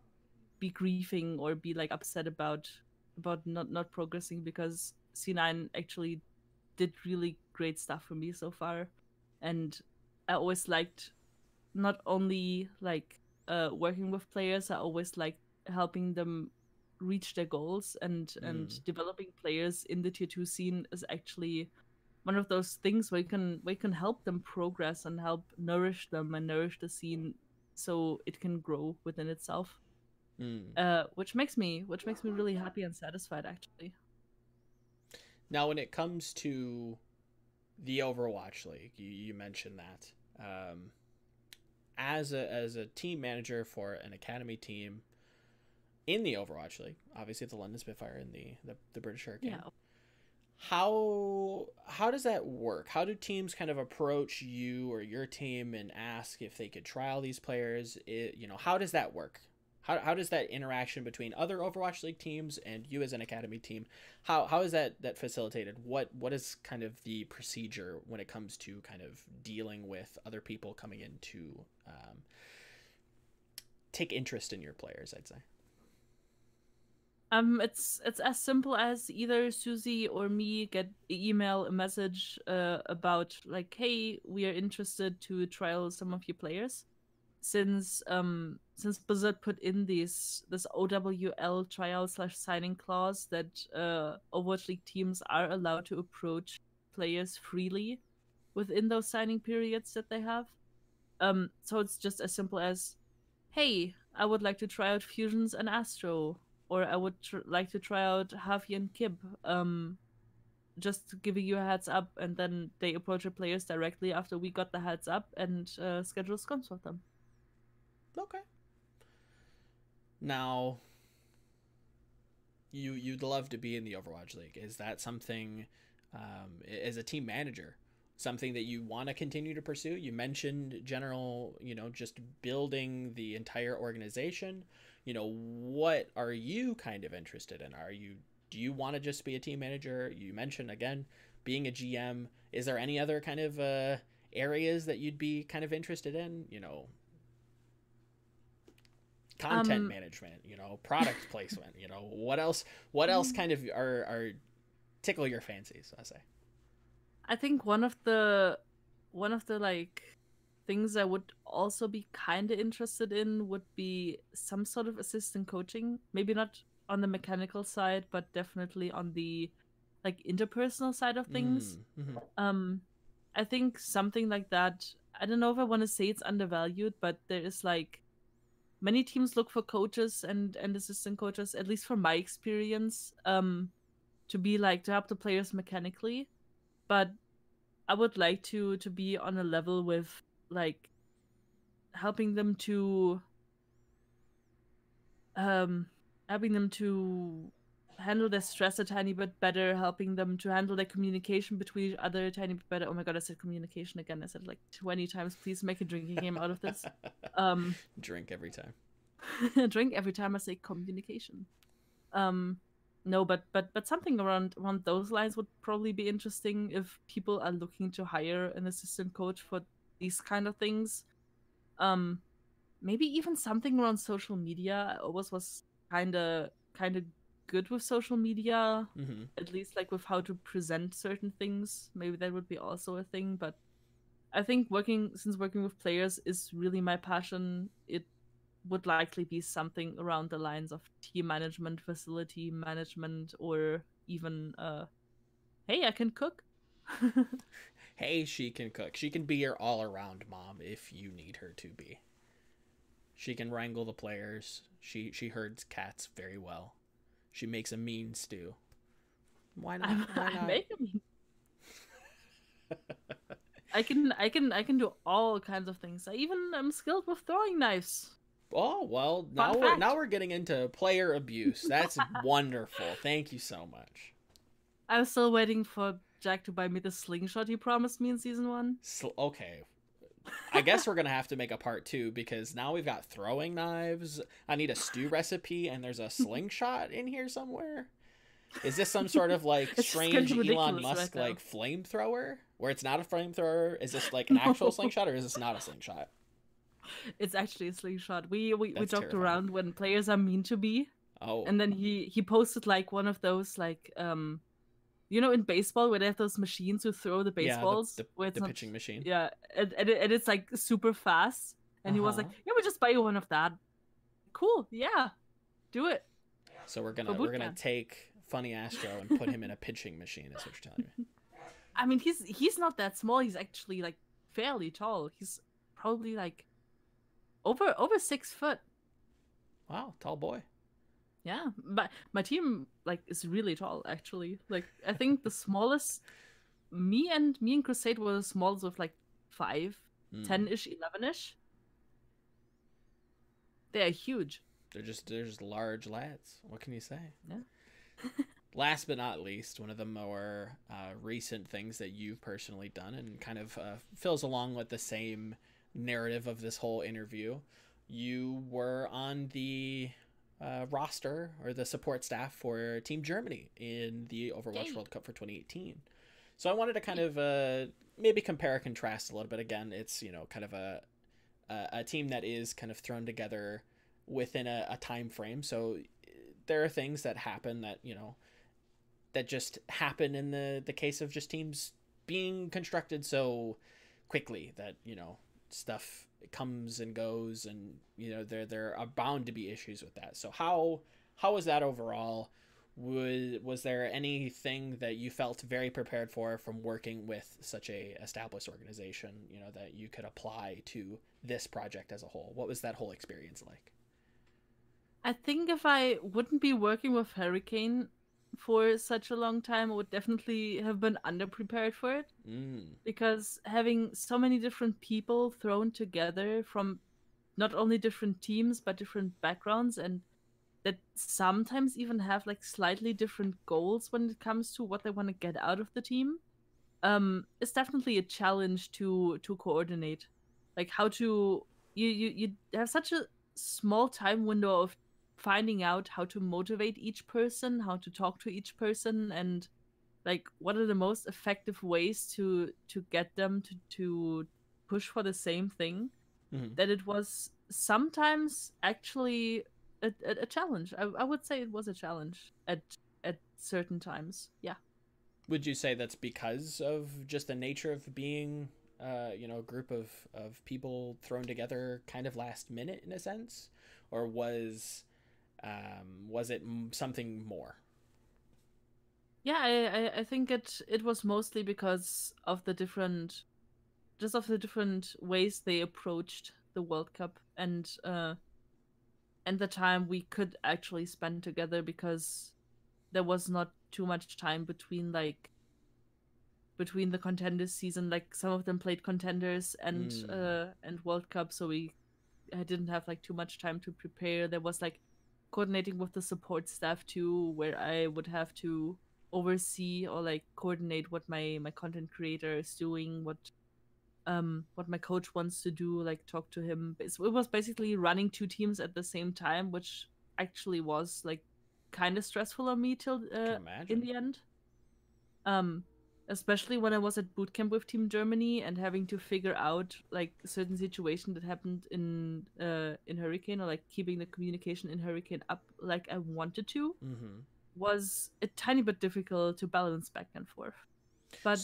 be grieving or be like upset about about not, not progressing, because C nine actually did really great stuff for me so far, and I always liked not only like uh, working with players. I always liked helping them reach their goals, and mm. and developing players in the tier two scene is actually one of those things where you can where you can help them progress and help nourish them and nourish the scene so it can grow within itself. Mm. Uh, which makes me which makes me really happy and satisfied, actually. Now, when it comes to the Overwatch League, you, you mentioned that. Um, as a as a team manager for an academy team in the Overwatch League, obviously the London Spitfire and the, the, the British Hurricane. Yeah. How how does that work? How do teams kind of approach you or your team and ask if they could trial these players? It, you know, how does that work? How how does that interaction between other Overwatch League teams and you as an academy team? How how is that that facilitated? What what is kind of the procedure when it comes to kind of dealing with other people coming in to um, take interest in your players, I'd say? Um, it's it's as simple as either Susie or me get an email, a message uh, about like, hey, we are interested to trial some of your players. Since um since Blizzard put in this this O W L trial slash signing clause that uh, Overwatch League teams are allowed to approach players freely within those signing periods that they have. Um, so it's just as simple as, hey, I would like to try out Fusions and Astro. Or I would tr like to try out Halfy and Kib, um, just giving you a heads up, and then they approach the players directly after we got the heads up and uh, schedule scums with them. Okay. Now, you you'd love to be in the Overwatch League. Is that something, um, as a team manager, something that you want to continue to pursue? You mentioned general, you know, just building the entire organization. You know, what are you kind of interested in? Are you, do you want to just be a team manager? You mentioned, again, being a G M. Is there any other kind of uh, areas that you'd be kind of interested in? You know, content um, management, you know, product placement, you know, what else, what else kind of are, are tickle your fancies, I say? I think one of the one of the like things I would also be kind of interested in would be some sort of assistant coaching. Maybe not on the mechanical side, but definitely on the like interpersonal side of things. Mm-hmm. Um, I think something like that. I don't know if I want to say it's undervalued, but there is like many teams look for coaches and and assistant coaches, at least from my experience, um, to be like to help the players mechanically. But I would like to to be on a level with like helping them to um helping them to handle their stress a tiny bit better, helping them to handle their communication between each other a tiny bit better. Oh my god, I said communication again. I said like twenty times. Please make a drinking game out of this. Um, drink every time. Drink every time I say communication. Um, no, but but but something around around those lines would probably be interesting if people are looking to hire an assistant coach for these kind of things. Um, maybe even something around social media. I always was kind of kind of good with social media, mm-hmm. at least like with how to present certain things. Maybe that would be also a thing. But I think working since working with players is really my passion, it would likely be something around the lines of team management, facility management, or even uh hey, I can cook. Hey, she can cook. She can be your all-around mom if you need her to be. She can wrangle the players. She she herds cats very well. She makes a mean stew. Why not? Why not? I make a mean. I can I can I can do all kinds of things. I even am skilled with throwing knives. Oh well, Fun now fact. we're now we're getting into player abuse. That's wonderful. Thank you so much. I was still waiting for Jack to buy me the slingshot he promised me in season one. Sl okay. I guess we're going to have to make a part two, because now we've got throwing knives. I need a stew recipe, and there's a slingshot in here somewhere. Is this some sort of like strange Elon Musk right like flamethrower where it's not a flamethrower? Is this like an no. actual slingshot, or is this not a slingshot? It's actually a slingshot. We we, we joked around when players are mean to be. Oh. And then he, he posted like one of those like... um. You know, in baseball, where they have those machines who throw the baseballs. Yeah, the, the, where it's the not, pitching machine. Yeah, and, and, it, and it's, like, super fast. And uh-huh. he was like, yeah, we'll just buy you one of that. Cool, yeah. Do it. So we're going to we're gonna take Funny Astro and put him in a pitching machine, is what you're telling me. I mean, he's he's not that small. He's actually, like, fairly tall. He's probably, like, over over six foot. Wow, tall boy. Yeah, but my team like is really tall actually. Like I think the smallest me and me and Crusade were the smallest with like five, mm. ten ish, eleven ish. They're huge. They're just they're just large lads. What can you say? Yeah. Last but not least, one of the more uh, recent things that you've personally done and kind of uh, fills along with the same narrative of this whole interview. You were on the Uh, roster or the support staff for Team Germany in the Overwatch Dang. World Cup for twenty eighteen. So I wanted to kind of uh, maybe compare and contrast a little bit. Again, it's, you know, kind of a a, a team that is kind of thrown together within a, a time frame. So there are things that happen that, you know, that just happen in the, the case of just teams being constructed so quickly that, you know, stuff it comes and goes, and you know there there are bound to be issues with that. So how how was that overall? Was was there anything that you felt very prepared for from working with such a established organization? You know that you could apply to this project as a whole. What was that whole experience like? I think if I wouldn't be working with Hurricane for such a long time, I would definitely have been underprepared for it, mm. because having so many different people thrown together from not only different teams but different backgrounds, and that sometimes even have like slightly different goals when it comes to what they want to get out of the team, um it's definitely a challenge to to coordinate, like how to you you, you have such a small time window of finding out how to motivate each person, how to talk to each person, and like what are the most effective ways to to get them to to push for the same thing, mm-hmm. that it was sometimes actually a, a, a challenge. I, I would say it was a challenge at at certain times. Yeah. Would you say that's because of just the nature of being uh, you know, group of, of people thrown together kind of last minute in a sense, or was um, was it something more? Yeah, I, I think it it was mostly because of the different, just of the different ways they approached the World Cup and uh, and the time we could actually spend together, because there was not too much time between like between the Contender season. Like some of them played Contenders and mm. uh, and World Cup, so we didn't have like too much time to prepare. There was like coordinating with the support staff too, where I would have to oversee or like coordinate what my my content creator is doing, what um what my coach wants to do, like talk to him. It was basically running two teams at the same time, which actually was like kind of stressful on me till uh, in the end, um especially when I was at bootcamp with Team Germany and having to figure out like a certain situation that happened in uh in Hurricane, or like keeping the communication in Hurricane up like I wanted to. Mm-hmm. Was a tiny bit difficult to balance back and forth. But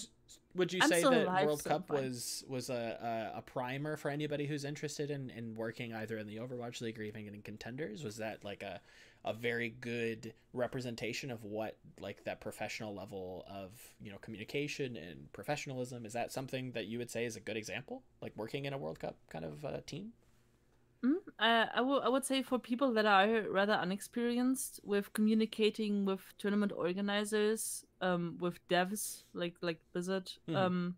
would you I'm say that World so Cup fun. was was a, a a primer for anybody who's interested in, in working either in the Overwatch League or even in Contenders? Was that like a, a very good representation of what like that professional level of, you know, communication and professionalism? Is that something that you would say is a good example, like working in a World Cup kind of uh, team? Uh, I, I would say for people that are rather unexperienced with communicating with tournament organizers, um, with devs like like Blizzard, mm-hmm. um,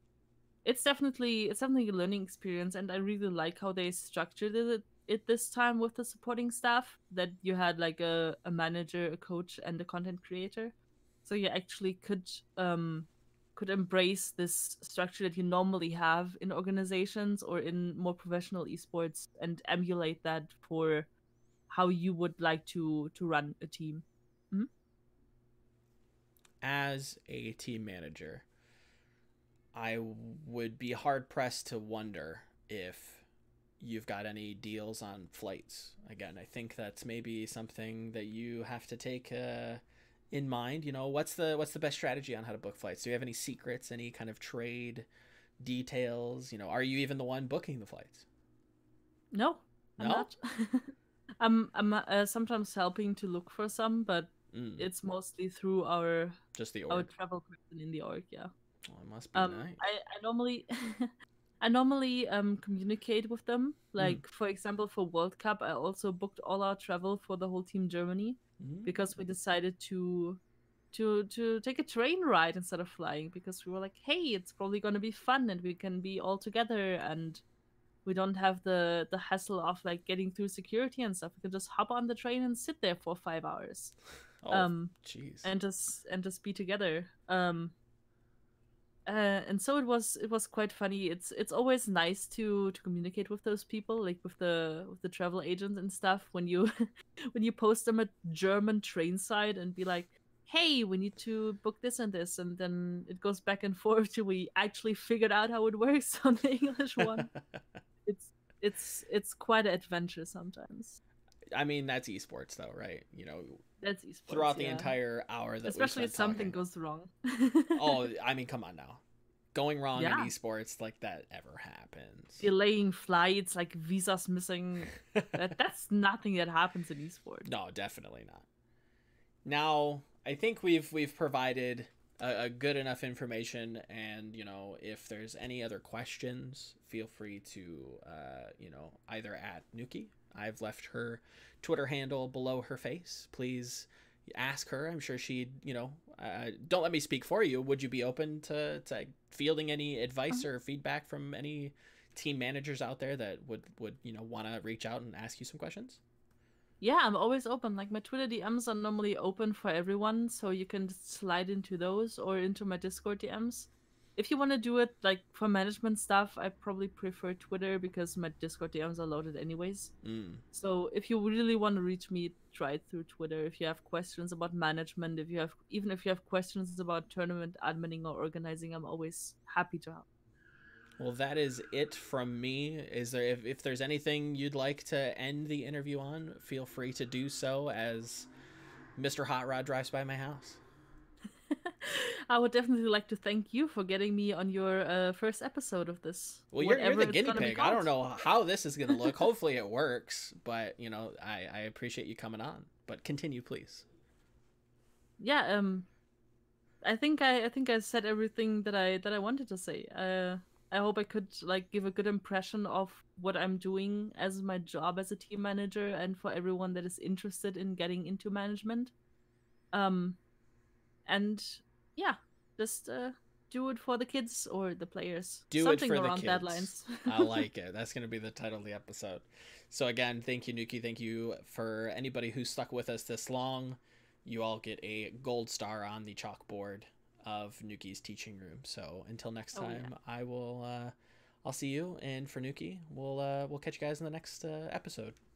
it's definitely it's definitely a learning experience, and I really like how they structured it, it this time with the supporting staff, that you had like a, a manager, a coach, and a content creator, so you actually could um, could embrace this structure that you normally have in organizations or in more professional esports and emulate that for how you would like to to run a team. Mm-hmm. As a team manager, I would be hard pressed to wonder if you've got any deals on flights. Again, I think that's maybe something that you have to take uh in mind. You know, what's the what's the best strategy on how to book flights? Do you have any secrets, any kind of trade details? You know, are you even the one booking the flights? No, I'm no? not. I'm I'm uh, sometimes helping to look for some, but mm. it's mostly through our just the org. our travel person in the org. Yeah, well, it must be um, nice. I I normally I normally um communicate with them. Like mm. for example, for World Cup, I also booked all our travel for the whole Team Germany. Because we decided to to to take a train ride instead of flying, because we were like, hey, it's probably going to be fun and we can be all together and we don't have the the hassle of like getting through security and stuff. We can just hop on the train and sit there for five hours. Oh, um jeez. and just and just be together. um Uh, and so it was. It was quite funny. It's it's always nice to to communicate with those people, like with the with the travel agents and stuff. When you when you post them at German train side and be like, "Hey, we need to book this and this," and then it goes back and forth till we actually figured out how it works on the English one. it's it's it's quite an adventure sometimes. I mean, that's esports though, right? You know, that's esports throughout the yeah. entire hour. That especially if something talking. goes wrong. Oh, I mean, come on now, going wrong yeah. in esports like that ever happens. Delaying flights, like visas missing. that, that's nothing that happens in esports. No, definitely not. Now, I think we've we've provided a, a good enough information, and you know, if there's any other questions, feel free to uh, you know, either at Nuki. I've left her Twitter handle below her face. Please ask her. I'm sure she'd, you know, uh, don't let me speak for you. Would you be open to, to fielding any advice or feedback from any team managers out there that would, would you know, want to reach out and ask you some questions? Yeah, I'm always open. Like my Twitter D Ms are normally open for everyone, so you can slide into those or into my Discord D Ms. If you want to do it like for management stuff, I probably prefer Twitter because my Discord D Ms are loaded anyways. Mm. So if you really want to reach me, try it through Twitter. If you have questions about management, if you have even if you have questions about tournament adminning or organizing, I'm always happy to help. Well, that is it from me. Is there if, if there's anything you'd like to end the interview on, feel free to do so as Mister Hot Rod drives by my house. I would definitely like to thank you for getting me on your uh, first episode of this. Well, you're, you're the guinea pig. I don't know how this is going to look. Hopefully it works, but, you know, I, I appreciate you coming on. But continue, please. Yeah, um, I think I, I think I said everything that I that I wanted to say. Uh, I hope I could like give a good impression of what I'm doing as my job as a team manager, and for everyone that is interested in getting into management. Um, and yeah, just uh, do it for the kids or the players. Do Something it for around the kids. That lines. I like it. That's gonna be the title of the episode. So again, thank you, Nuki. Thank you for anybody who stuck with us this long. You all get a gold star on the chalkboard of Nuki's teaching room. So until next time, oh, yeah. I will, uh, I'll see you. And for Nuki, we'll, uh, we'll catch you guys in the next uh, episode.